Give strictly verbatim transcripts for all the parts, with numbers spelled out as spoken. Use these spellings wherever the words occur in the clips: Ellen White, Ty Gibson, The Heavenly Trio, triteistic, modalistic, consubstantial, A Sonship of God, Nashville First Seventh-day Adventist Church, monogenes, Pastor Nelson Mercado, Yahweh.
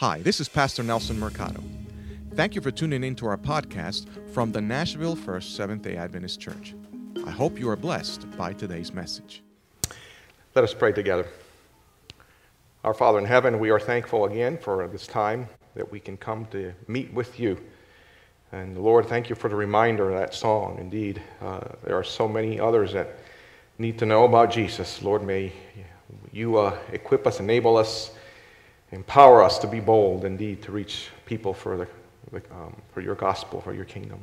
Hi, this is Pastor Nelson Mercado. Thank you for tuning in to our podcast from the Nashville First Seventh-day Adventist Church. I hope you are blessed by today's message. Let us pray together. Our Father in heaven, we are thankful again for this time that we can come to meet with you. And Lord, thank you for the reminder of that song. Indeed, uh, there are so many others that need to know about Jesus. Lord, may you uh, equip us, enable us, empower us to be bold, indeed, to reach people for the, um, for your gospel, for your kingdom.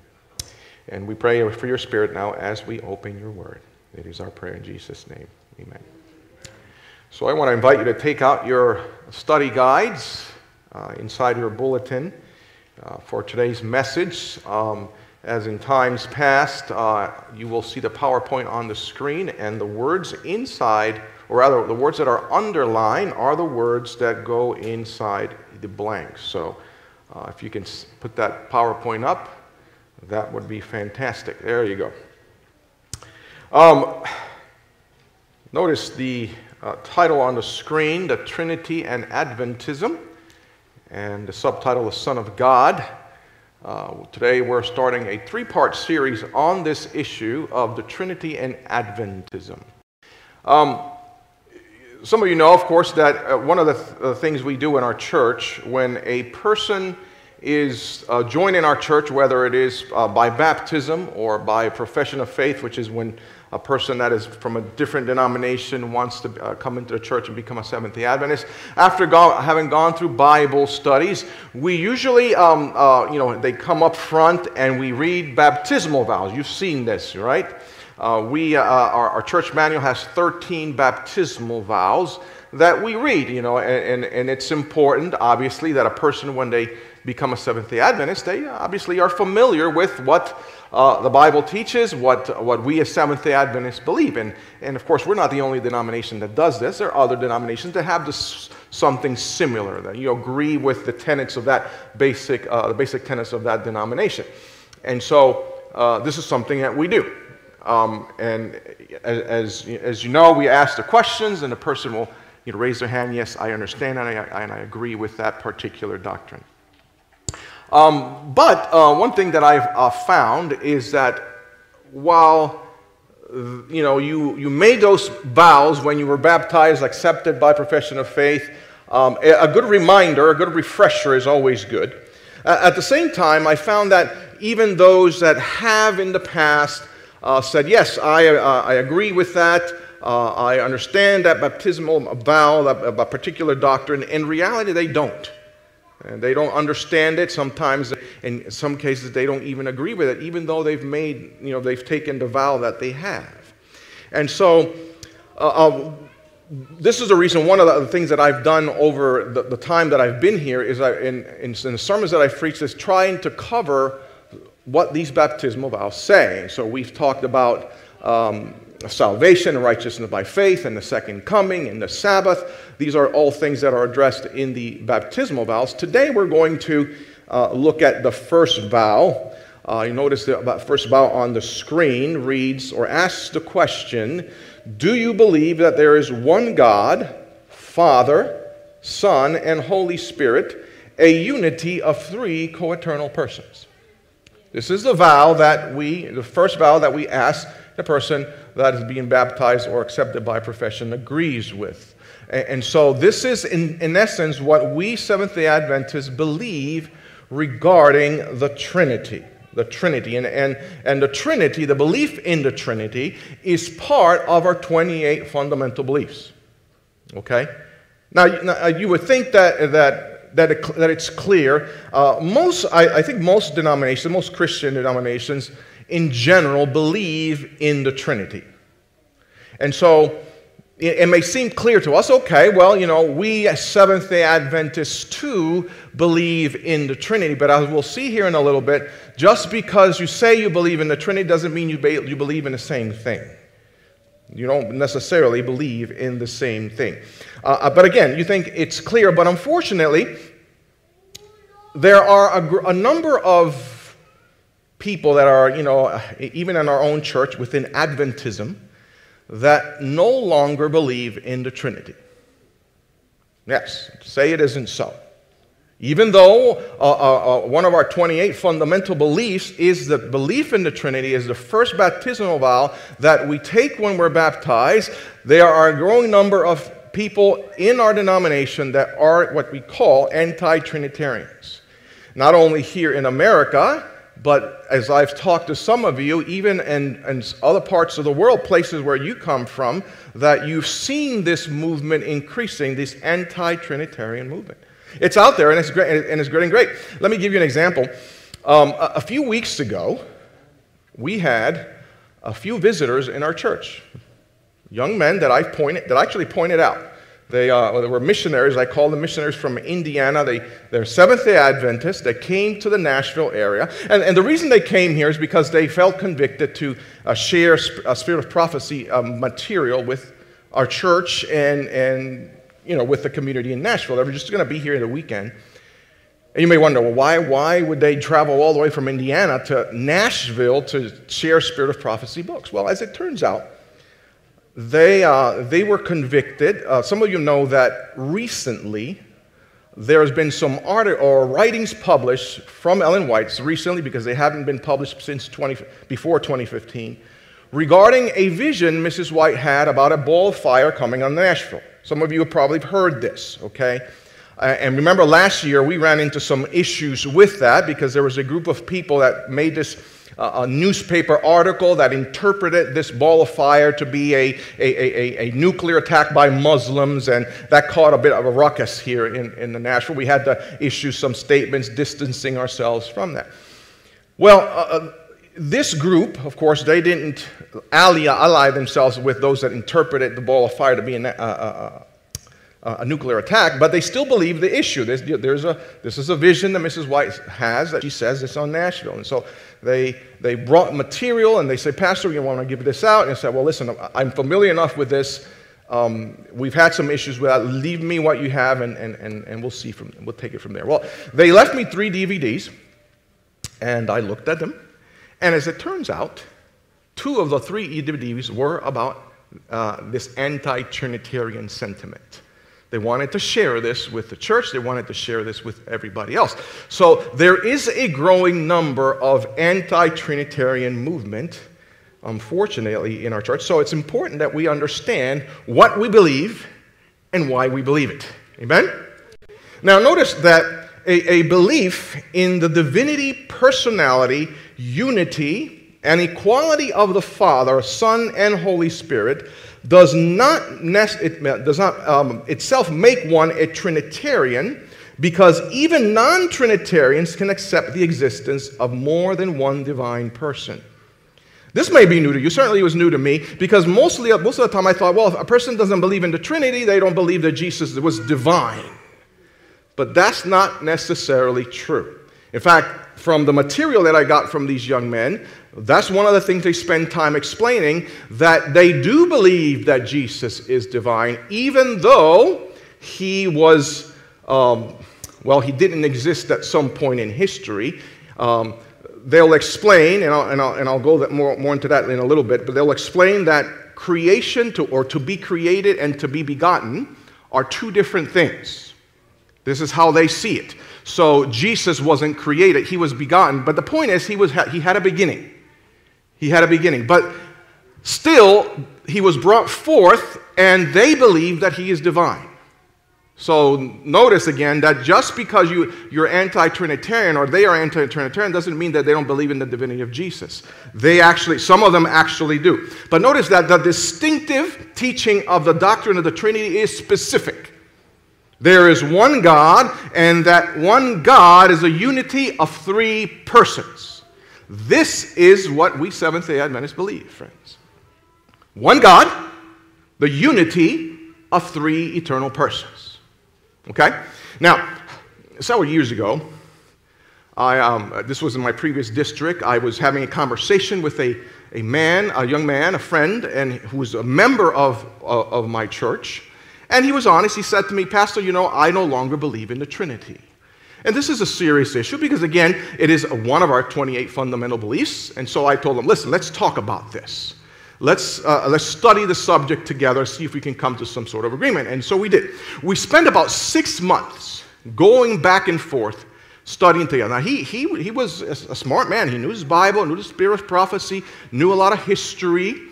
And we pray for your spirit now as we open your word. It is our prayer in Jesus' name. Amen. So I want to invite you to take out your study guides uh, inside your bulletin uh, for today's message. Um, as in times past, uh, you will see the PowerPoint on the screen, and the words inside, or rather, the words that are underlined are the words that go inside the blanks. So uh, if you can put that PowerPoint up, that would be fantastic. There you go. Um, notice the uh, title on the screen, The Trinity and Adventism, and the subtitle, The Son of God. Uh, today we're starting a three-part series on this issue of the Trinity and Adventism. Um, Some of you know, of course, that one of the th- uh, things we do in our church when a person is uh, joining our church, whether it is uh, by baptism or by profession of faith, which is when a person that is from a different denomination wants to uh, come into the church and become a Seventh-day Adventist. After go- having gone through Bible studies, we usually, um, uh, you know, they come up front and we read baptismal vows. You've seen this, right? Uh, we, uh, our, our church manual has thirteen baptismal vows that we read, you know, and, and, and it's important, obviously, that a person, when they become a Seventh-day Adventist, they obviously are familiar with what uh, the Bible teaches, what what we as Seventh-day Adventists believe. And, and, of course, we're not the only denomination that does this. There are other denominations that have this something similar, that you agree with the tenets of that basic, uh, the basic tenets of that denomination. And so uh, this is something that we do. Um, and as as you know, we ask the questions, and the person will you know, raise their hand. Yes, I understand, and I, I, and I agree with that particular doctrine. Um, but uh, one thing that I've uh, found is that while you know you, you made those vows when you were baptized, accepted by profession of faith, um, a good reminder, a good refresher is always good. Uh, at the same time, I found that even those that have in the past Uh, said, yes, I, uh, I agree with that, uh, I understand that baptismal vow, that, that particular doctrine. In reality, they don't. And they don't understand it. Sometimes, in some cases, they don't even agree with it, even though they've made, you know, they've taken the vow that they have. And so, uh, uh, this is the reason, one of the things that I've done over the, the time that I've been here is, I, in, in, in the sermons that I've preached, is trying to cover what these baptismal vows say. So we've talked about um, salvation and righteousness by faith and the second coming and the Sabbath. These are all things that are addressed in the baptismal vows. Today we're going to uh, look at the first vow. Uh, you notice the first vow on the screen reads or asks the question, do you believe that there is one God, Father, Son, and Holy Spirit, a unity of three co-eternal persons? This is the vow that we, the first vow that we ask the person that is being baptized or accepted by profession agrees with. And so this is, in, in essence, what we Seventh-day Adventists believe regarding the Trinity. The Trinity, and, and, and the Trinity, the belief in the Trinity, is part of our twenty-eight fundamental beliefs. Okay? Now, you would think that that... That, it, that it's clear. Uh, most, I, I think, most denominations, most Christian denominations, in general, believe in the Trinity, and so it, it may seem clear to us. Okay, well, you know, we as Seventh-day Adventists too believe in the Trinity, but as we'll see here in a little bit, just because you say you believe in the Trinity doesn't mean you be, you believe in the same thing. You don't necessarily believe in the same thing. Uh, but again, you think it's clear, but unfortunately, there are a, gr- a number of people that are, you know, even in our own church, within Adventism, that no longer believe in the Trinity. Yes, say it isn't so. Even though uh, uh, one of our twenty-eight fundamental beliefs is that belief in the Trinity is the first baptismal vow that we take when we're baptized, there are a growing number of people in our denomination that are what we call anti-Trinitarians. Not only here in America, but as I've talked to some of you, even in, in other parts of the world, places where you come from, that you've seen this movement increasing, this anti-Trinitarian movement. It's out there, and it's great, and it's getting great. Let me give you an example. Um, a, a few weeks ago, we had a few visitors in our church, young men that I pointed, that I actually pointed out. They, uh, well, they were missionaries. I call them missionaries from Indiana. They, they're Seventh-day Adventists. They came to the Nashville area. And, and the reason they came here is because they felt convicted to uh, share sp uh, Spirit of Prophecy uh, material with our church and, and you know, with the community in Nashville. They were just going to be here in the weekend. And you may wonder, well, why, why would they travel all the way from Indiana to Nashville to share Spirit of Prophecy books? Well, as it turns out, They, uh, they were convicted. Uh, some of you know that recently there has been some art or writings published from Ellen White's recently, because they haven't been published since twenty, before twenty fifteen, regarding a vision Missus White had about a ball of fire coming on Nashville. Some of you have probably heard this, okay? Uh, and remember last year we ran into some issues with that because there was a group of people that made this Uh, a newspaper article that interpreted this ball of fire to be a, a, a, a nuclear attack by Muslims, and that caused a bit of a ruckus here in, in the Nashville. We had to issue some statements distancing ourselves from that. Well, uh, this group, of course, they didn't ally, ally themselves with those that interpreted the ball of fire to be an, uh, a, a nuclear attack, but they still believe the issue. There's, there's a, this is a vision that Missus White has that she says it's on Nashville, and so They, they brought material, and they say, Pastor, we want to give this out. And I said, well, listen, I'm familiar enough with this. Um, we've had some issues with that. Leave me what you have, and, and, and, and we'll see from, we'll take it from there. Well, they left me three D V Ds, and I looked at them. And as it turns out, two of the three D V Ds were about uh, this anti-Trinitarian sentiment. They wanted to share this with the church. They wanted to share this with everybody else. So there is a growing number of anti-Trinitarian movement, unfortunately, in our church. So it's important that we understand what we believe and why we believe it. Amen? Now notice that a, a belief in the divinity, personality, unity, and equality of the Father, Son, and Holy Spirit does not, nest, it, does not um, itself make one a Trinitarian, because even non-Trinitarians can accept the existence of more than one divine person. This may be new to you. Certainly it was new to me, because mostly, most of the time I thought, well, if a person doesn't believe in the Trinity, they don't believe that Jesus was divine. But that's not necessarily true. In fact, from the material that I got from these young men, that's one of the things they spend time explaining, that they do believe that Jesus is divine, even though he was, um, well, he didn't exist at some point in history. Um, they'll explain, and I'll, and I'll, and I'll go that more, more into that in a little bit, but they'll explain that creation to, or to be created and to be begotten are two different things. This is how they see it. So Jesus wasn't created, he was begotten. But the point is, he, was, he had a beginning. He had a beginning, but still, he was brought forth, and they believe that he is divine. So notice again that just because you, you're anti-Trinitarian, or they are anti-Trinitarian, doesn't mean that they don't believe in the divinity of Jesus. They actually, some of them actually do. But notice that the distinctive teaching of the doctrine of the Trinity is specific. There is one God, and that one God is a unity of three persons. This is what we Seventh-day Adventists believe, friends. One God, the unity of three eternal persons. Okay? Now, several years ago, I, um, this was in my previous district, I was having a conversation with a, a man, a young man, a friend, and who was a member of, uh, of my church, and he was honest. He said to me, Pastor, you know, I no longer believe in the Trinity. And this is a serious issue because, again, it is one of our twenty-eight fundamental beliefs. And so I told them, listen, let's talk about this. Let's, uh, let's study the subject together, see if we can come to some sort of agreement. And so we did. We spent about six months going back and forth, studying together. Now, he, he, he was a smart man. He knew his Bible, knew the spirit of prophecy, knew a lot of history,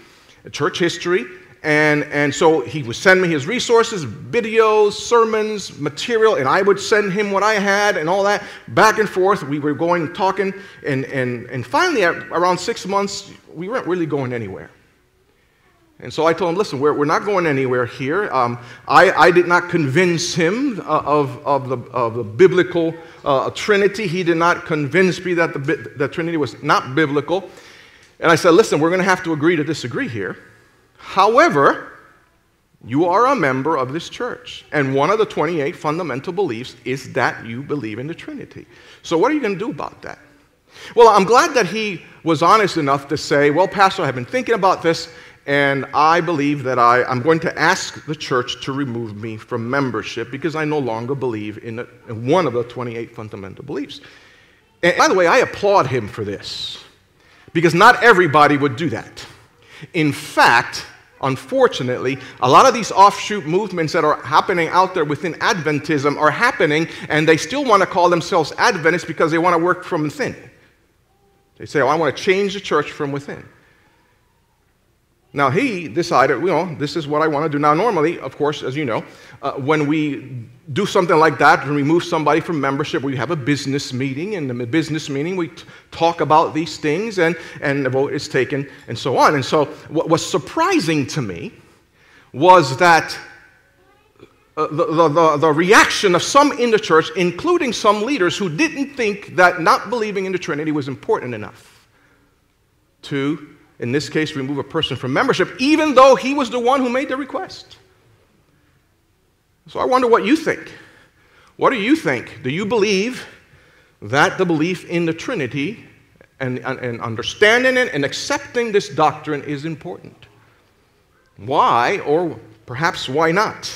church history. And, and so he would send me his resources, videos, sermons, material, and I would send him what I had and all that, back and forth. We were going, talking, and, and, and finally, at around six months, we weren't really going anywhere. And so I told him, listen, we're, we're not going anywhere here. Um, I, I did not convince him uh, of, of, the, of the biblical uh, Trinity. He did not convince me that the, the Trinity was not biblical. And I said, listen, we're going to have to agree to disagree here. However, you are a member of this church, and one of the twenty-eight fundamental beliefs is that you believe in the Trinity. So what are you going to do about that? Well, I'm glad that he was honest enough to say, well, Pastor, I've been thinking about this, and I believe that I, I'm going to ask the church to remove me from membership because I no longer believe in, the, in one of the twenty-eight fundamental beliefs. And by the way, I applaud him for this, because not everybody would do that. In fact, unfortunately, a lot of these offshoot movements that are happening out there within Adventism are happening, and they still want to call themselves Adventists because they want to work from within. They say, oh, I want to change the church from within. Now, he decided, you know, this is what I want to do. Now, normally, of course, as you know, uh, when we do something like that and remove somebody from membership, we have a business meeting, and in the business meeting, we t talk about these things, and, and the vote is taken, and so on. And so what was surprising to me was that uh, the, the, the reaction of some in the church, including some leaders who didn't think that not believing in the Trinity was important enough to, in this case, remove a person from membership, even though he was the one who made the request. So I wonder what you think. What do you think? Do you believe that the belief in the Trinity and, and, and understanding it and accepting this doctrine is important? Why, or perhaps why not?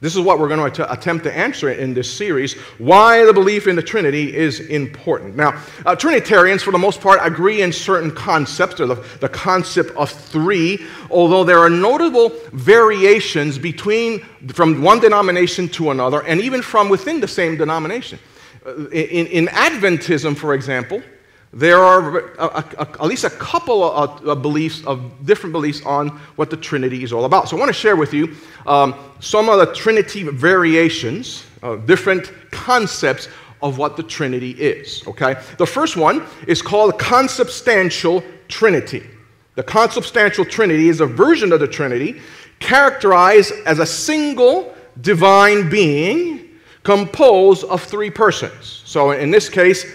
This is what we're going to attempt to answer in this series, why the belief in the Trinity is important. Now, uh, Trinitarians, for the most part, agree in certain concepts, or the, the concept of three, although there are notable variations between, from one denomination to another, and even from within the same denomination. In, in Adventism, for example, there are a, a, a, at least a couple of, of beliefs, of different beliefs on what the Trinity is all about. So I want to share with you um, some of the Trinity variations, uh, different concepts of what the Trinity is, okay? The first one is called the consubstantial Trinity. The consubstantial Trinity is a version of the Trinity characterized as a single divine being composed of three persons. So in this case,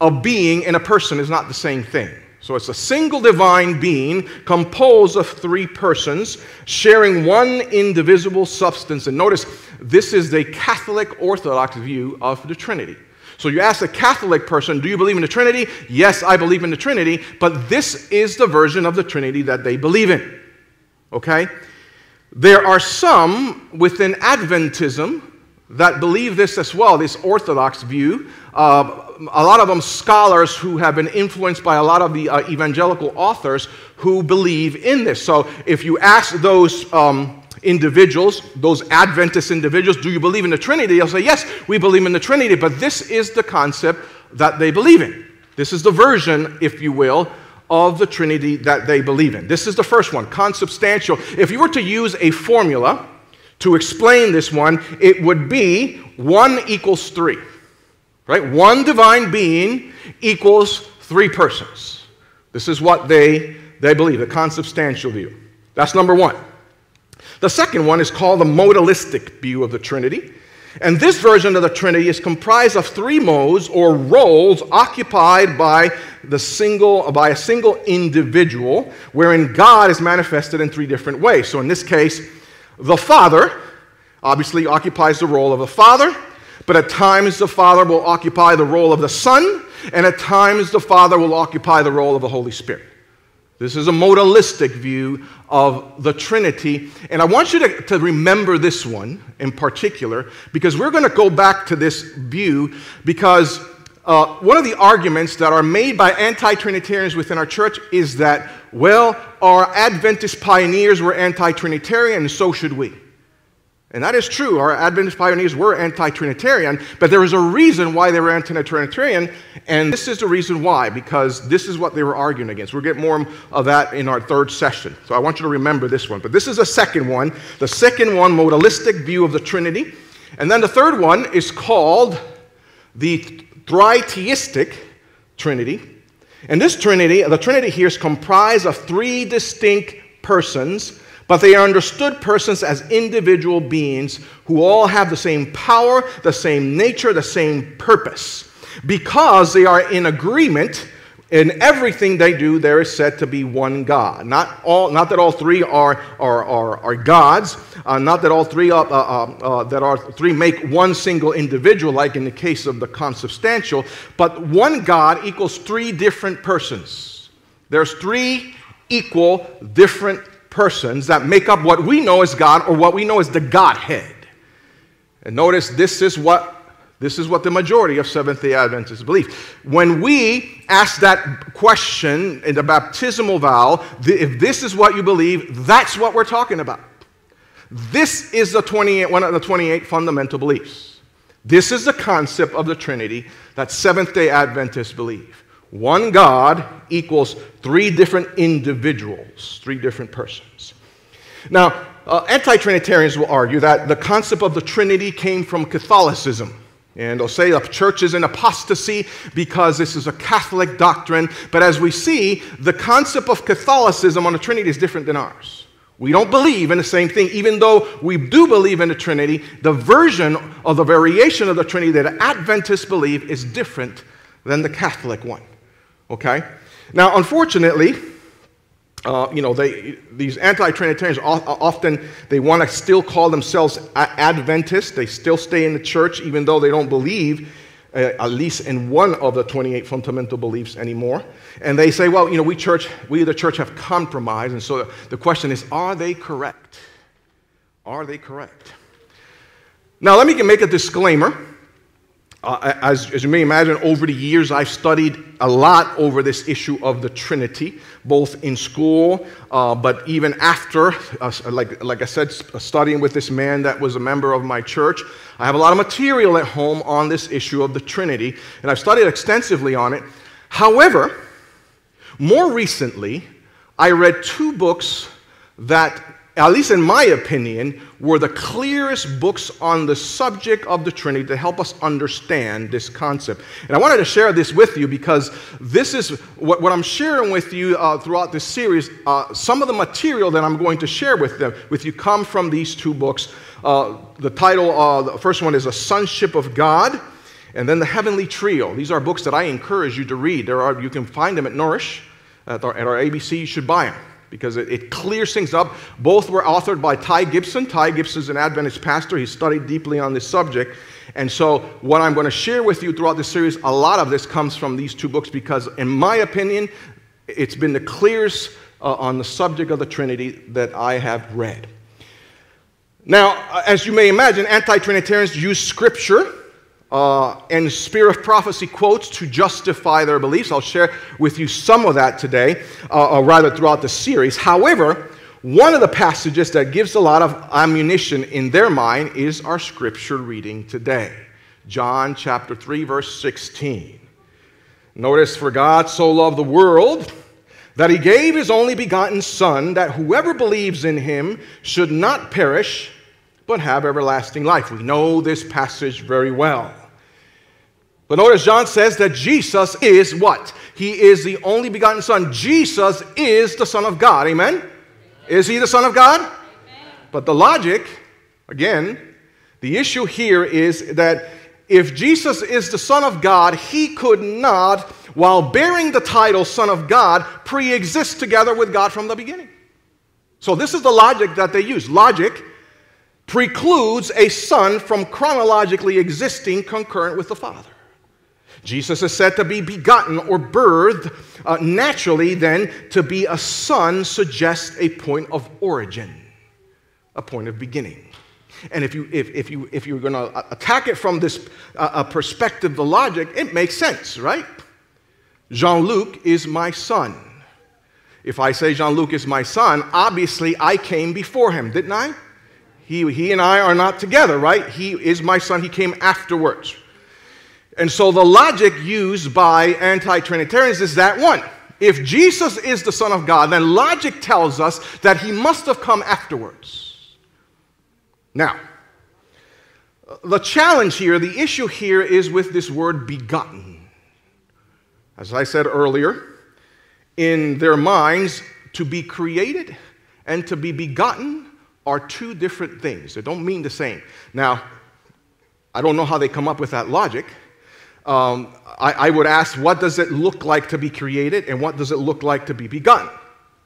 a being and a person is not the same thing. So it's a single divine being composed of three persons sharing one indivisible substance. And notice, this is the Catholic Orthodox view of the Trinity. So you ask a Catholic person, do you believe in the Trinity? Yes, I believe in the Trinity, but this is the version of the Trinity that they believe in. Okay? There are some within Adventism that believe this as well, this Orthodox view. Uh, a lot of them scholars who have been influenced by a lot of the uh, evangelical authors who believe in this. So if you ask those um, individuals, those Adventist individuals, do you believe in the Trinity? They'll say, yes, we believe in the Trinity, but this is the concept that they believe in. This is the version, if you will, of the Trinity that they believe in. This is the first one, consubstantial. If you were to use a formula to explain this one, it would be one equals three, right? One divine being equals three persons. This is what they, they believe, the consubstantial view. That's number one. The second one is called the modalistic view of the Trinity. And this version of the Trinity is comprised of three modes or roles occupied by, the single, by a single individual, wherein God is manifested in three different ways. So in this case, the Father obviously occupies the role of the Father, but at times the Father will occupy the role of the Son, and at times the Father will occupy the role of the Holy Spirit. This is a modalistic view of the Trinity, and I want you to, to remember this one in particular, because we're going to go back to this view, because uh, one of the arguments that are made by anti-Trinitarians within our church is that, well, our Adventist pioneers were anti-Trinitarian, and so should we. And that is true. Our Adventist pioneers were anti-Trinitarian, but there was a reason why they were anti-Trinitarian, and this is the reason why, because this is what they were arguing against. We'll get more of that in our third session, so I want you to remember this one. But this is a second one. The second one, modalistic view of the Trinity. And then the third one is called the triteistic Trinity. And this Trinity, the Trinity here, is comprised of three distinct persons, but they are understood persons as individual beings who all have the same power, the same nature, the same purpose. Because they are in agreement in everything they do, there is said to be one God. Not all, not that all three are are are, are gods. Uh, not that all three are, uh, uh, uh, that are three make one single individual, like in the case of the consubstantial. But one God equals three different persons. There's three equal different persons. persons that make up what we know as God, or what we know as the Godhead. And notice this is what this is what the majority of Seventh-day Adventists believe. When we ask that question in the baptismal vow, if this is what you believe, that's what we're talking about. This is the twenty-eight, one of the twenty-eight fundamental beliefs. This is the concept of the Trinity that Seventh-day Adventists believe. One God equals three different individuals, three different persons. Now, uh, anti-Trinitarians will argue that the concept of the Trinity came from Catholicism. And they'll say the church is in apostasy because this is a Catholic doctrine. But as we see, the concept of Catholicism on the Trinity is different than ours. We don't believe in the same thing, even though we do believe in the Trinity. The version or the variation of the Trinity that Adventists believe is different than the Catholic one. Okay? Now, unfortunately, uh, you know, they, these anti-Trinitarians often, they want to still call themselves Adventists. They still stay in the church, even though they don't believe, uh, at least in one of the twenty-eight fundamental beliefs anymore. And they say, well, you know, we church, we the church have compromised. And so the question is, are they correct? Are they correct? Now, let me make a disclaimer. Uh, as, as you may imagine, over the years, I've studied a lot over this issue of the Trinity, both in school, uh, but even after, uh, like, like I said, studying with this man that was a member of my church. I have a lot of material at home on this issue of the Trinity, and I've studied extensively on it. However, more recently, I read two books that, at least in my opinion, were the clearest books on the subject of the Trinity to help us understand this concept. And I wanted to share this with you because this is what, what I'm sharing with you uh, throughout this series. Uh, some of the material that I'm going to share with, them, with you come from these two books. Uh, the title, uh, the first one is A Sonship of God, and then The Heavenly Trio. These are books that I encourage you to read. There are, you can find them at Nourish, at our, at our A B C, you should buy them, because it, it clears things up. Both were authored by Ty Gibson. Ty Gibson is an Adventist pastor. He studied deeply on this subject. And so what I'm going to share with you throughout this series, a lot of this comes from these two books because, in my opinion, it's been the clearest uh, on the subject of the Trinity that I have read. Now, as you may imagine, anti-Trinitarians use Scripture Uh, and Spirit of Prophecy quotes to justify their beliefs. I'll share with you some of that today, uh, or rather throughout the series. However, one of the passages that gives a lot of ammunition in their mind is our scripture reading today. John chapter three, verse sixteen. Notice, for God so loved the world that he gave his only begotten Son, that whoever believes in him should not perish, but have everlasting life. We know this passage very well. But notice John says that Jesus is what? He is the only begotten Son. Jesus is the Son of God. Amen? Amen. Is he the Son of God? Amen. But the logic, again, the issue here is that if Jesus is the Son of God, he could not, while bearing the title Son of God, pre-exist together with God from the beginning. So this is the logic that they use. Logic precludes a son from chronologically existing concurrent with the Father. Jesus is said to be begotten or birthed uh, naturally, then to be a son suggests a point of origin, a point of beginning. And if you if if you if you're going to attack it from this uh, perspective, the logic, it makes sense, right? Jean-Luc is my son. If I say Jean-Luc is my son, obviously I came before him, didn't I? He, he and I are not together, right? He is my son. He came afterwards. And so the logic used by anti-Trinitarians is that one. If Jesus is the Son of God, then logic tells us that he must have come afterwards. Now, the challenge here, the issue here is with this word begotten. As I said earlier, in their minds, to be created and to be begotten are two different things. They don't mean the same. Now, I don't know how they come up with that logic. Um, I, I would ask, what does it look like to be created and what does it look like to be begotten?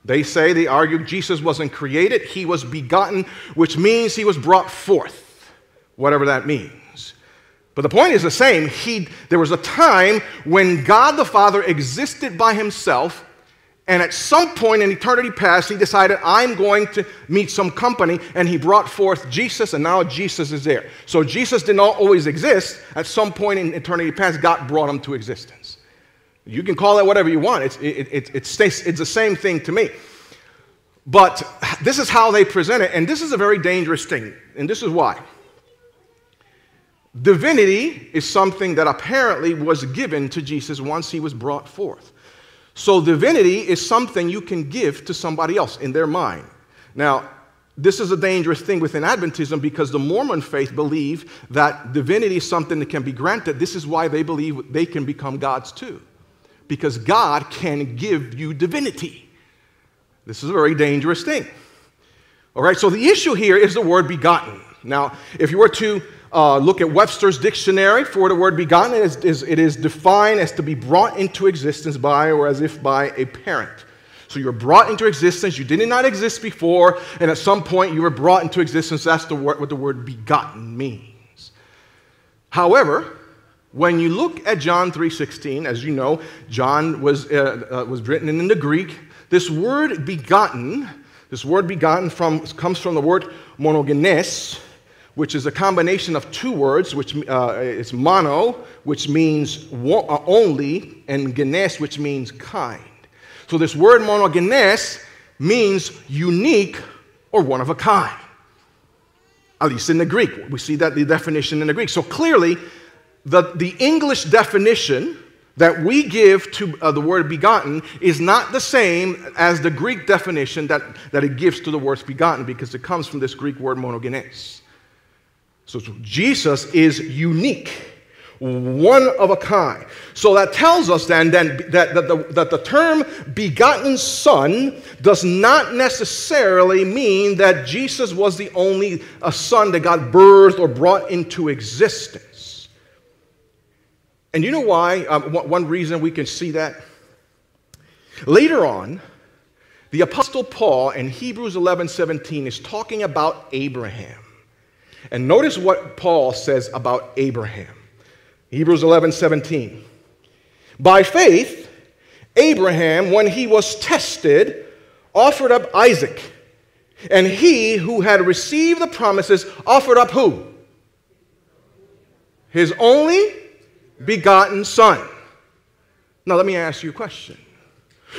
They say, they argue, Jesus wasn't created, he was begotten, which means he was brought forth, whatever that means. But the point is the same. He, there was a time when God the Father existed by himself, and at some point in eternity past, he decided, I'm going to meet some company, and he brought forth Jesus, and now Jesus is there. So Jesus did not always exist. At some point in eternity past, God brought him to existence. You can call it whatever you want. It's, it, it, it's, it's the same thing to me. But this is how they present it, and this is a very dangerous thing, and this is why. Divinity is something that apparently was given to Jesus once he was brought forth. So divinity is something you can give to somebody else in their mind. Now, this is a dangerous thing within Adventism because the Mormon faith believe that divinity is something that can be granted. This is why they believe they can become gods too, because God can give you divinity. This is a very dangerous thing. All right, so the issue here is the word begotten. Now, if you were to Uh, look at Webster's dictionary for the word begotten. It is, is, it is defined as to be brought into existence by or as if by a parent. So you're brought into existence. You did not exist before, and at some point you were brought into existence. That's the word, what the word begotten means. However, when you look at John three sixteen, as you know, John was, uh, uh, was written in the Greek. This word begotten, this word begotten from, comes from the word monogenes, which is a combination of two words, which uh, is mono, which means one, uh, only, and genes, which means kind. So this word monogenes means unique or one of a kind, at least in the Greek. We see that the definition in the Greek. So clearly, the, the English definition that we give to uh, the word begotten is not the same as the Greek definition that, that it gives to the word begotten, because it comes from this Greek word monogenes. So Jesus is unique, one of a kind. So that tells us then, then that, that, the, that the term begotten son does not necessarily mean that Jesus was the only a son that got birthed or brought into existence. And you know why? Um, one reason we can see that? Later on, the Apostle Paul in Hebrews eleven seventeen is talking about Abraham. And notice what Paul says about Abraham. Hebrews eleven seventeen. By faith, Abraham, when he was tested, offered up Isaac. And he who had received the promises offered up who? His only begotten son. Now let me ask you a question.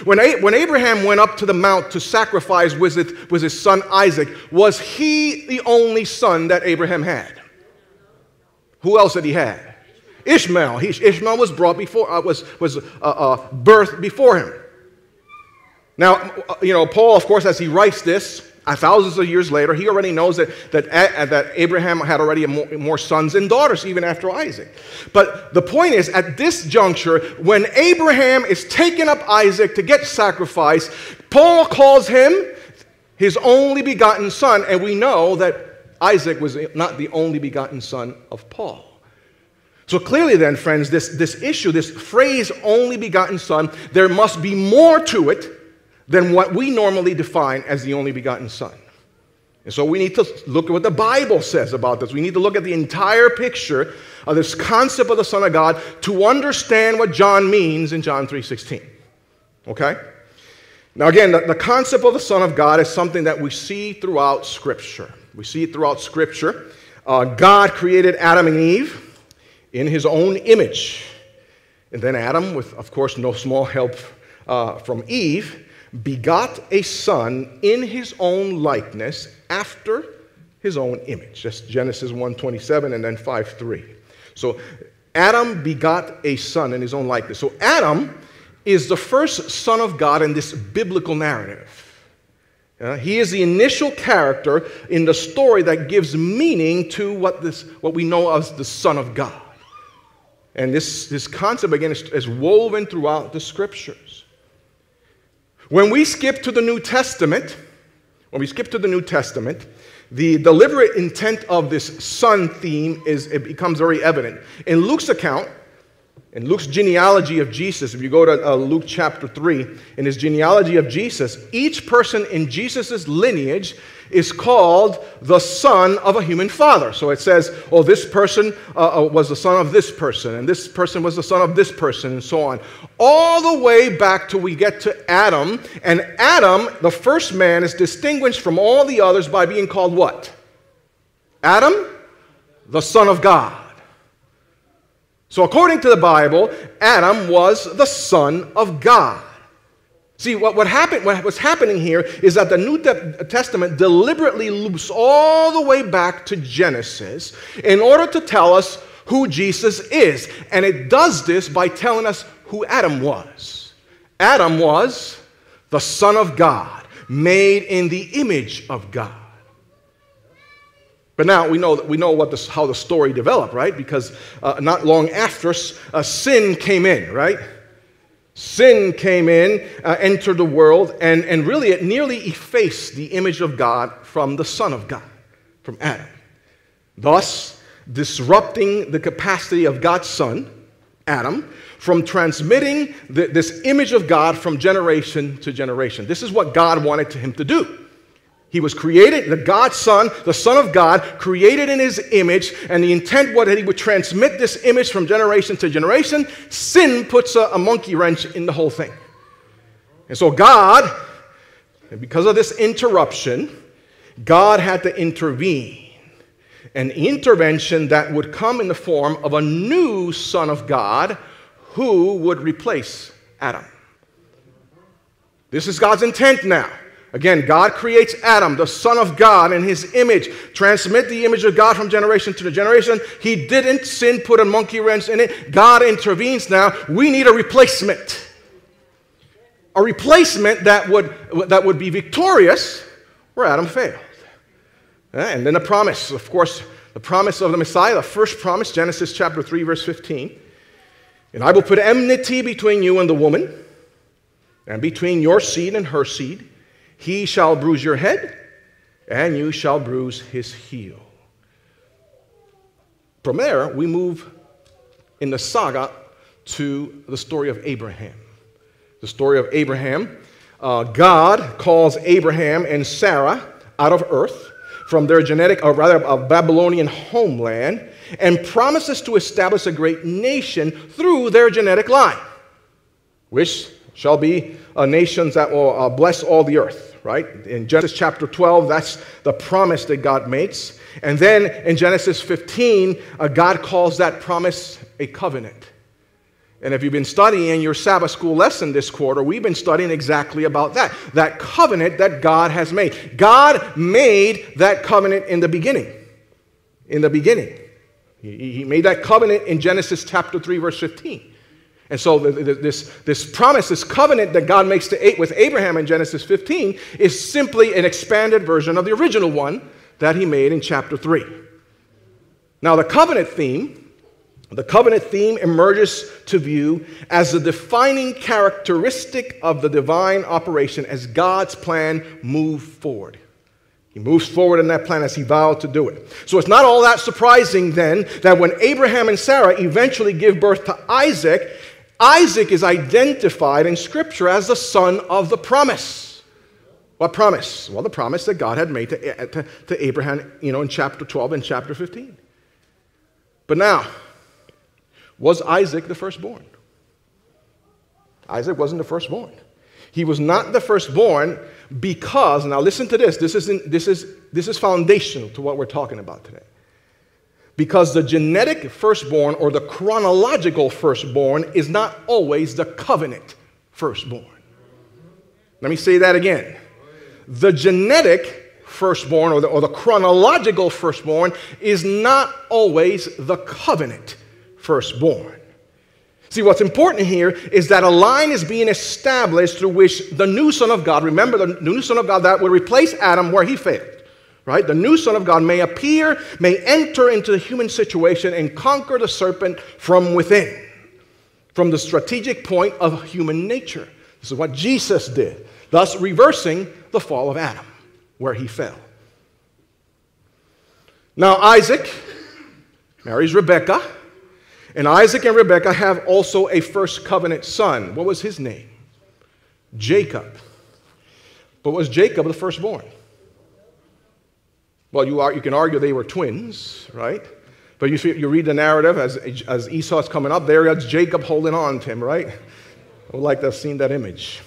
When Abraham went up to the mount to sacrifice with his son Isaac, was he the only son that Abraham had? Who else did he have? Ishmael. Ishmael was brought before, was was uh, uh, birthed before him. Now, you know, Paul, of course, as he writes this, thousands of years later, he already knows that, that, that Abraham had already more, more sons and daughters, even after Isaac. But the point is, at this juncture, when Abraham is taking up Isaac to get sacrificed, Paul calls him his only begotten son, and we know that Isaac was not the only begotten son of Paul. So clearly then, friends, this, this issue, this phrase, only begotten son, there must be more to it than what we normally define as the only begotten son. And so we need to look at what the Bible says about this. We need to look at the entire picture of this concept of the Son of God to understand what John means in John three sixteen. Okay? Now again, the, the concept of the Son of God is something that we see throughout Scripture. We see it throughout Scripture. Uh, God created Adam and Eve in his own image. And then Adam, with of course no small help uh, from Eve, begot a son in his own likeness after his own image. That's Genesis one twenty-seven and then five three. So Adam begot a son in his own likeness. So Adam is the first son of God in this biblical narrative. Uh, he is the initial character in the story that gives meaning to what, this, what we know as the Son of God. And this, this concept, again, is, is woven throughout the Scriptures. When we skip to the New Testament, when we skip to the New Testament, the deliberate intent of this Son theme is, it becomes very evident. In Luke's account, in Luke's genealogy of Jesus, if you go to uh, Luke chapter three, in his genealogy of Jesus, each person in Jesus' lineage is called the son of a human father. So it says, oh, this person uh, was the son of this person, and this person was the son of this person, and so on. All the way back till we get to Adam, and Adam, the first man, is distinguished from all the others by being called what? Adam, the Son of God. So according to the Bible, Adam was the Son of God. See, what, what happened, what was happening here is that the New Testament deliberately loops all the way back to Genesis in order to tell us who Jesus is. And it does this by telling us who Adam was. Adam was the Son of God, made in the image of God. But now we know, we know what this, how the story developed, right? Because uh, not long after, uh, sin came in, right? Sin came in, uh, entered the world, and, and really it nearly effaced the image of God from the Son of God, from Adam. Thus, disrupting the capacity of God's Son, Adam, from transmitting the, this image of God from generation to generation. This is what God wanted to him to do. He was created, the God's Son, the Son of God, created in His image, and the intent was that He would transmit this image from generation to generation. Sin puts a, a monkey wrench in the whole thing. And so God, because of this interruption, God had to intervene. An intervention that would come in the form of a new Son of God who would replace Adam. This is God's intent now. Again, God creates Adam, the Son of God, in His image. Transmit the image of God from generation to generation. He didn't. Sin put a monkey wrench in it. God intervenes now. We need a replacement. A replacement that would, that would be victorious where Adam failed. And then the promise, of course, the promise of the Messiah, the first promise, Genesis chapter three, verse fifteen. And I will put enmity between you and the woman, and between your seed and her seed. He shall bruise your head, and you shall bruise his heel. From there, we move in the saga to the story of Abraham. The story of Abraham. Uh, God calls Abraham and Sarah out of earth, from their genetic, or rather a Babylonian homeland, and promises to establish a great nation through their genetic line, which shall be uh, nations that will uh, bless all the earth. Right? In Genesis chapter twelve, that's the promise that God makes. And then in Genesis fifteen, uh, God calls that promise a covenant. And if you've been studying your Sabbath school lesson this quarter, we've been studying exactly about that. That covenant that God has made. God made that covenant in the beginning. In the beginning. He, he made that covenant in Genesis chapter three, verse fifteen. And so this, this promise, this covenant that God makes to, with Abraham in Genesis fifteen is simply an expanded version of the original one that he made in chapter three. Now the covenant theme, the covenant theme emerges to view as the defining characteristic of the divine operation as God's plan moves forward. He moves forward in that plan as he vowed to do it. So it's not all that surprising then that when Abraham and Sarah eventually give birth to Isaac, Isaac is identified in Scripture as the son of the promise. What promise? Well, the promise that God had made to, to, to Abraham, you know, in chapter twelve and chapter fifteen. But now, was Isaac the firstborn? Isaac wasn't the firstborn. He was not the firstborn because, now listen to this, this is, this is, this is foundational to what we're talking about today. Because the genetic firstborn or the chronological firstborn is not always the covenant firstborn. Let me say that again. The genetic firstborn or the, or the chronological firstborn is not always the covenant firstborn. See, what's important here is that a line is being established through which the new Son of God, remember the new Son of God that will replace Adam where he failed, right? The new Son of God may appear, may enter into the human situation and conquer the serpent from within, from the strategic point of human nature. This is what Jesus did, thus reversing the fall of Adam where he fell. Now Isaac marries Rebekah. And Isaac and Rebekah have also a first covenant son. What was his name? Jacob. But was Jacob the firstborn? Well, you, are, you can argue they were twins, right? But you, see, you read the narrative as, as Esau's coming up, there that's Jacob holding on to him, right? I would like to have seen that image.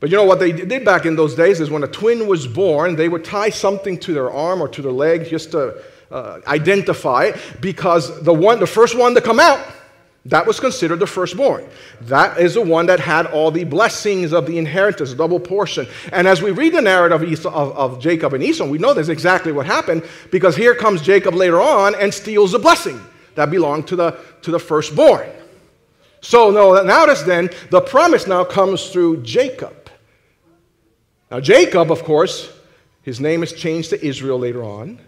But you know what they did back in those days is when a twin was born, they would tie something to their arm or to their leg just to Uh, identify it, because the one, the first one to come out, that was considered the firstborn. That is the one that had all the blessings of the inheritance, double portion. And as we read the narrative of, Esau, of, of Jacob and Esau, we know that's exactly what happened, because here comes Jacob later on and steals the blessing that belonged to the, to the firstborn. So no, notice then, the promise now comes through Jacob. Now Jacob, of course, his name is changed to Israel later on.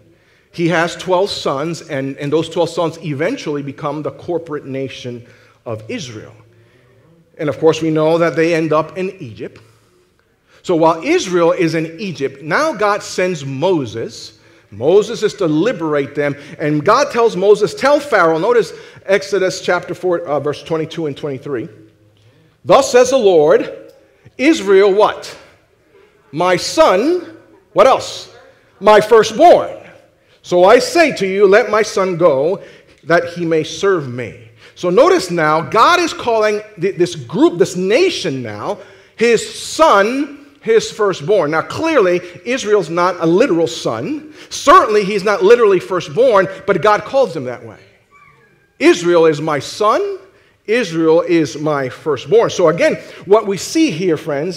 He has twelve sons, and, and those twelve sons eventually become the corporate nation of Israel. And of course, we know that they end up in Egypt. So while Israel is in Egypt, now God sends Moses. Moses is to liberate them, and God tells Moses, tell Pharaoh, notice Exodus chapter four, uh, verse twenty-two and twenty-three. Thus says the Lord, Israel what? My son, what else? My firstborn. So I say to you, let my son go, that he may serve me. So notice now, God is calling th this group, this nation now, his son, his firstborn. Now clearly, Israel's not a literal son. Certainly, he's not literally firstborn, but God calls him that way. Israel is my son. Israel is my firstborn. So again, what we see here, friends,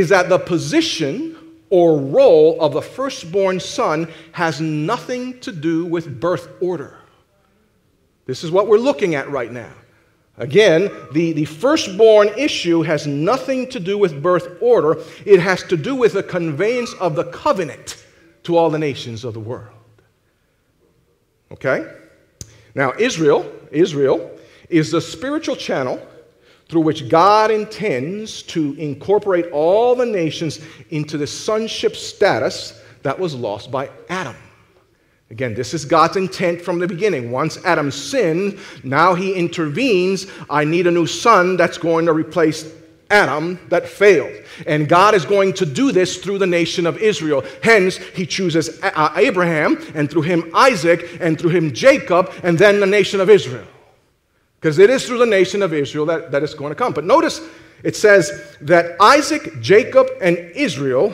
is that the position or role of the firstborn son has nothing to do with birth order. This is what we're looking at right now. Again, the, the firstborn issue has nothing to do with birth order. It has to do with the conveyance of the covenant to all the nations of the world. Okay? Now, Israel, Israel is the spiritual channel through which God intends to incorporate all the nations into the sonship status that was lost by Adam. Again, this is God's intent from the beginning. Once Adam sinned, now he intervenes. I need a new son that's going to replace Adam that failed. And God is going to do this through the nation of Israel. Hence, he chooses Abraham, and through him Isaac, and through him Jacob, and then the nation of Israel. Because it is through the nation of Israel that, that it's going to come. But notice it says that Isaac, Jacob, and Israel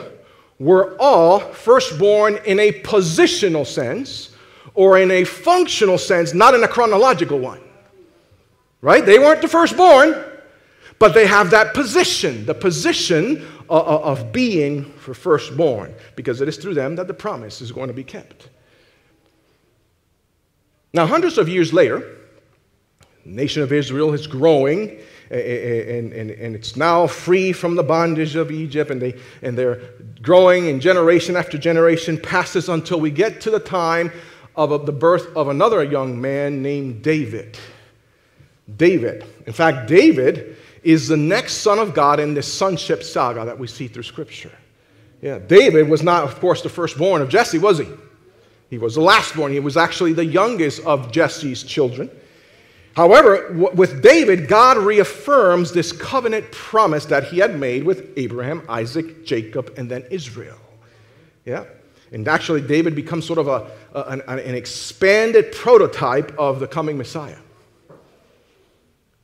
were all firstborn in a positional sense or in a functional sense, not in a chronological one. Right? They weren't the firstborn, but they have that position, the position of, of being for firstborn, because it is through them that the promise is going to be kept. Now, hundreds of years later, the nation of Israel is growing, and, and, and it's now free from the bondage of Egypt, and, they, and they're growing, and generation after generation passes until we get to the time of the birth of another young man named David. David. In fact, David is the next son of God in this sonship saga that we see through Scripture. Yeah, David was not, of course, the firstborn of Jesse, was he? He was the lastborn. He was actually the youngest of Jesse's children. However, with David, God reaffirms this covenant promise that he had made with Abraham, Isaac, Jacob, and then Israel. Yeah? And actually, David becomes sort of a, an, an expanded prototype of the coming Messiah.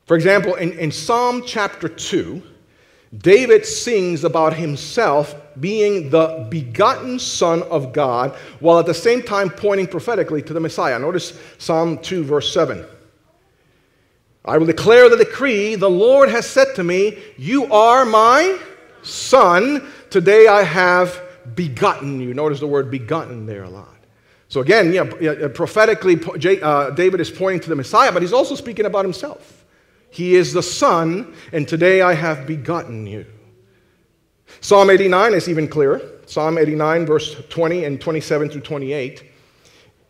For example, in, in Psalm chapter two, David sings about himself being the begotten Son of God, while at the same time pointing prophetically to the Messiah. Notice Psalm two, verse seven. I will declare the decree, the Lord has said to me, you are my son, today I have begotten you. Notice the word begotten there a lot. So again, yeah, yeah, prophetically, uh, David is pointing to the Messiah, but he's also speaking about himself. He is the Son, and today I have begotten you. Psalm eighty-nine is even clearer. Psalm eighty-nine, verse twenty and twenty-seven through twenty-eight.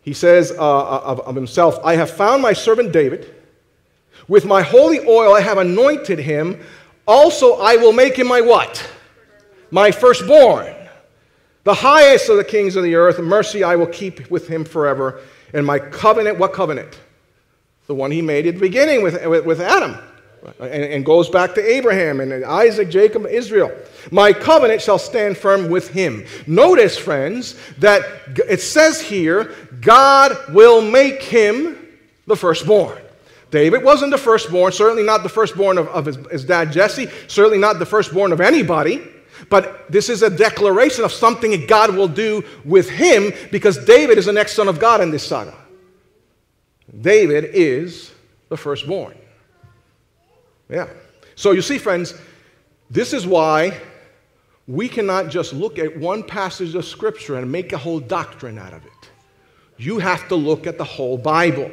He says uh, of, of himself, I have found my servant David. With my holy oil I have anointed him. Also I will make him my what? My firstborn. The highest of the kings of the earth, mercy I will keep with him forever. And my covenant, what covenant? The one he made at the beginning with, with, with Adam. Right. And, and goes back to Abraham and Isaac, Jacob, Israel. My covenant shall stand firm with him. Notice, friends, that it says here, God will make him the firstborn. David wasn't the firstborn, certainly not the firstborn of, of his, his dad Jesse, certainly not the firstborn of anybody. But this is a declaration of something that God will do with him, because David is the next son of God in this saga. David is the firstborn. Yeah. So you see, friends, this is why we cannot just look at one passage of Scripture and make a whole doctrine out of it. You have to look at the whole Bible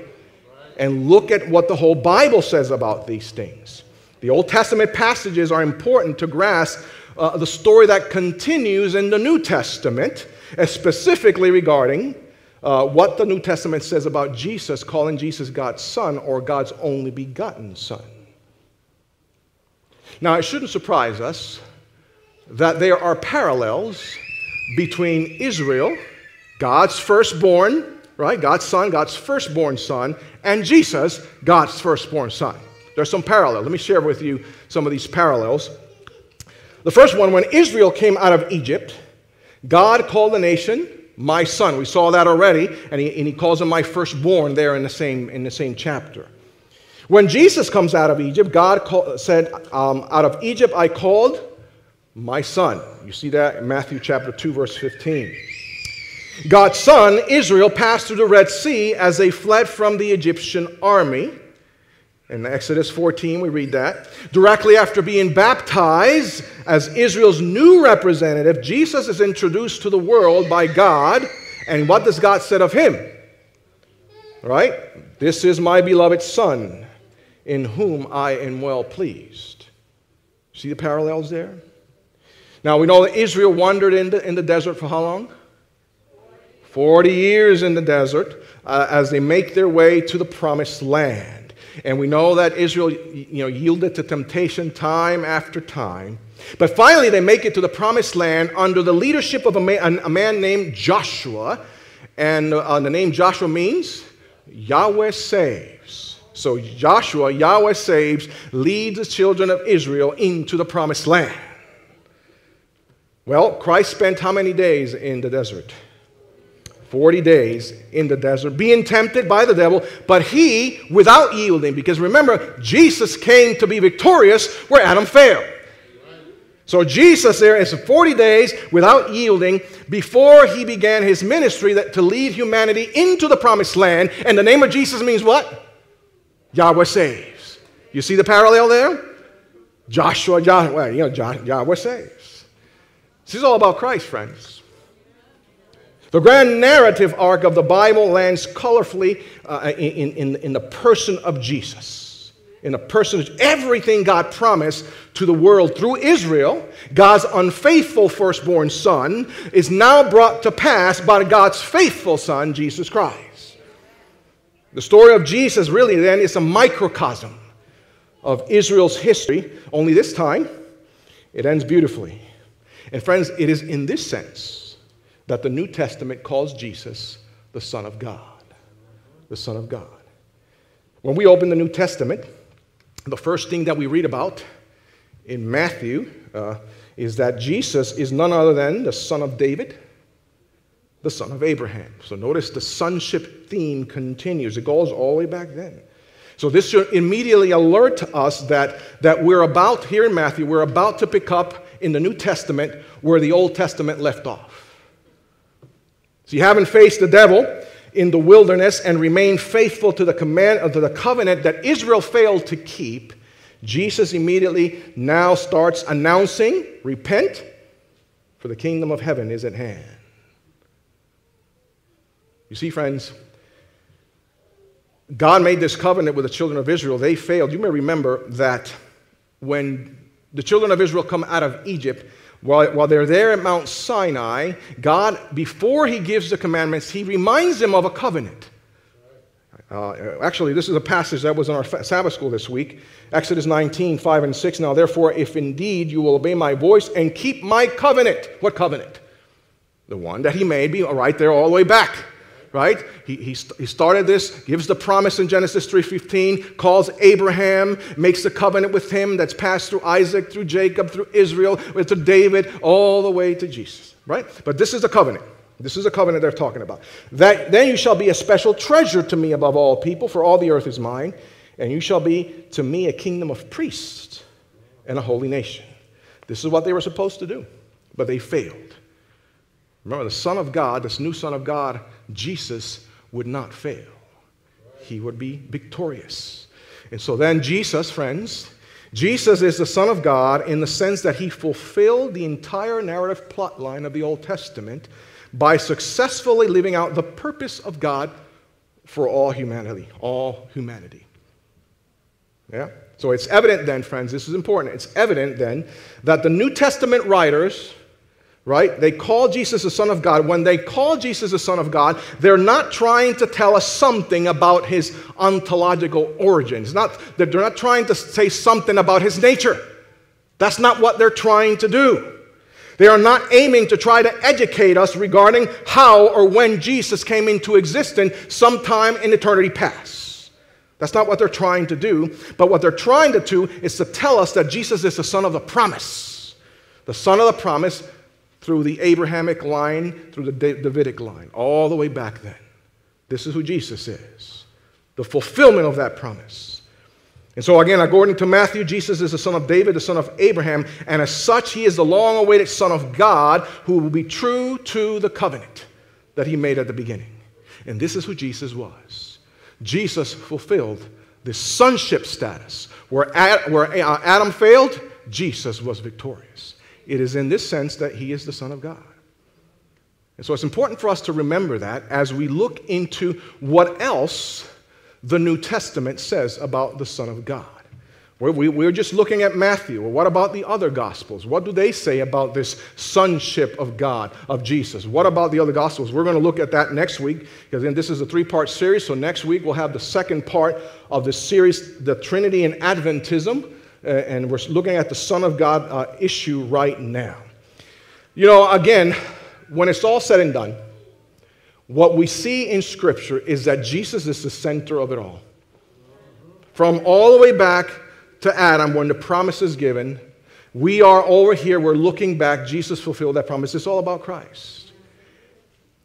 and look at what the whole Bible says about these things. The Old Testament passages are important to grasp Uh, the story that continues in the New Testament, specifically regarding uh, what the New Testament says about Jesus, calling Jesus God's Son or God's only begotten Son. Now, it shouldn't surprise us that there are parallels between Israel, God's firstborn, right? God's Son, God's firstborn Son, and Jesus, God's firstborn Son. There's some parallels. Let me share with you some of these parallels. The first one, when Israel came out of Egypt, God called the nation my son. We saw that already, and he, and he calls him my firstborn there in the same, in the same chapter. When Jesus comes out of Egypt, God call, said, um, out of Egypt I called my son. You see that in Matthew chapter two, verse fifteen. God's son, Israel, passed through the Red Sea as they fled from the Egyptian army. In Exodus fourteen, we read that. Directly after being baptized as Israel's new representative, Jesus is introduced to the world by God. And what does God say of him? All right? This is my beloved Son, in whom I am well pleased. See the parallels there? Now, we know that Israel wandered in the, in the desert for how long? forty years in the desert uh, as they make their way to the promised land. And we know that Israel, you know, yielded to temptation time after time. But finally, they make it to the promised land under the leadership of a man, a man named Joshua. And uh, the name Joshua means Yahweh saves. So Joshua, Yahweh saves, leads the children of Israel into the promised land. Well, Christ spent how many days in the desert? forty days in the desert, being tempted by the devil, but he without yielding. Because remember, Jesus came to be victorious where Adam failed. So Jesus there is forty days without yielding before he began his ministry that, to lead humanity into the promised land. And the name of Jesus means what? Yahweh saves. You see the parallel there? Joshua, Yahweh, you know, Yahweh saves. This is all about Christ, friends. The grand narrative arc of the Bible lands colorfully uh, in, in, in the person of Jesus. In the person of everything God promised to the world through Israel, God's unfaithful firstborn son is now brought to pass by God's faithful son, Jesus Christ. The story of Jesus really then is a microcosm of Israel's history, only this time it ends beautifully. And friends, it is in this sense that the New Testament calls Jesus the Son of God. The Son of God. When we open the New Testament, the first thing that we read about in Matthew uh, is that Jesus is none other than the Son of David, the Son of Abraham. So notice the sonship theme continues. It goes all the way back then. So this should immediately alert us that, that we're about, here in Matthew, we're about to pick up in the New Testament where the Old Testament left off. So you haven't faced the devil in the wilderness and remained faithful to the command, to the covenant that Israel failed to keep. Jesus immediately now starts announcing, repent, for the kingdom of heaven is at hand. You see, friends, God made this covenant with the children of Israel. They failed. You may remember that when the children of Israel come out of Egypt, while, while they're there at Mount Sinai, God, before he gives the commandments, he reminds them of a covenant. Uh, actually, this is a passage that was in our Sabbath school this week. Exodus nineteen, five and six. Now, therefore, if indeed you will obey my voice and keep my covenant. What covenant? The one that he made be right there all the way back. Right? He, he, st he started this, gives the promise in Genesis three fifteen, calls Abraham, makes the covenant with him that's passed through Isaac, through Jacob, through Israel, to David, all the way to Jesus. Right? But this is the covenant. This is the covenant they're talking about. That, then you shall be a special treasure to me above all people, for all the earth is mine, and you shall be to me a kingdom of priests and a holy nation. This is what they were supposed to do, but they failed. Remember, the Son of God, this new Son of God, Jesus, would not fail. He would be victorious. And so then Jesus, friends, Jesus is the Son of God in the sense that he fulfilled the entire narrative plot line of the Old Testament by successfully living out the purpose of God for all humanity, all humanity. Yeah? So it's evident then, friends, this is important, it's evident then that the New Testament writers, right? They call Jesus the Son of God. When they call Jesus the Son of God, they're not trying to tell us something about his ontological origins. Not, they're not trying to say something about his nature. That's not what they're trying to do. They are not aiming to try to educate us regarding how or when Jesus came into existence sometime in eternity past. That's not what they're trying to do. But what they're trying to do is to tell us that Jesus is the Son of the promise. The Son of the promise through the Abrahamic line, through the Davidic line, all the way back then. This is who Jesus is, the fulfillment of that promise. And so again, according to Matthew, Jesus is the son of David, the son of Abraham, and as such, he is the long-awaited Son of God who will be true to the covenant that he made at the beginning. And this is who Jesus was. Jesus fulfilled this sonship status. Where Adam failed, Jesus was victorious. It is in this sense that he is the Son of God. And so it's important for us to remember that as we look into what else the New Testament says about the Son of God. We were just looking at Matthew. Well, what about the other Gospels? What do they say about this sonship of God, of Jesus? What about the other Gospels? We're going to look at that next week, because then this is a three-part series. So next week we'll have the second part of the series, The Trinity and Adventism. Uh, and we're looking at the Son of God uh, issue right now. You know, again, when it's all said and done, what we see in Scripture is that Jesus is the center of it all. From all the way back to Adam, when the promise is given, we are over here, we're looking back, Jesus fulfilled that promise. It's all about Christ.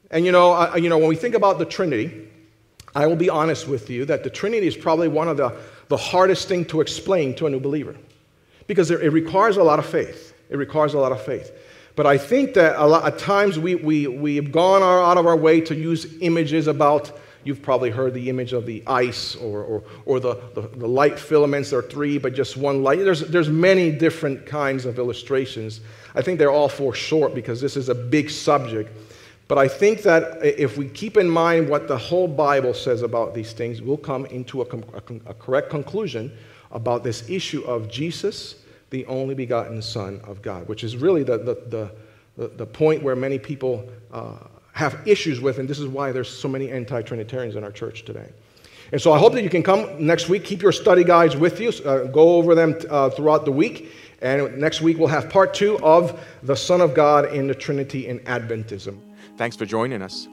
And you know, uh, you know, when we think about the Trinity, I will be honest with you that the Trinity is probably one of the, the hardest thing to explain to a new believer, because it requires a lot of faith. It requires a lot of faith. But I think that a lot of times we, we, we've gone our, out of our way to use images about, you've probably heard the image of the ice or, or, or the, the, the light filaments. There are three, but just one light. There's, there's many different kinds of illustrations. I think they're all for short because this is a big subject. But I think that if we keep in mind what the whole Bible says about these things, we'll come into a, a, a correct conclusion about this issue of Jesus, the only begotten Son of God, which is really the, the, the, the point where many people uh, have issues with, and this is why there's so many anti-Trinitarians in our church today. And so I hope that you can come next week, keep your study guides with you, uh, go over them uh, throughout the week. And next week we'll have part two of the Son of God in the Trinity and Adventism. Thanks for joining us.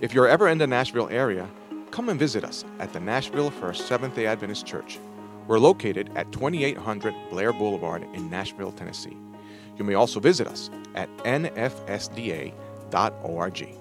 If you're ever in the Nashville area, come and visit us at the Nashville First Seventh-day Adventist Church. We're located at twenty-eight hundred Blair Boulevard in Nashville, Tennessee. You may also visit us at N F S D A dot org.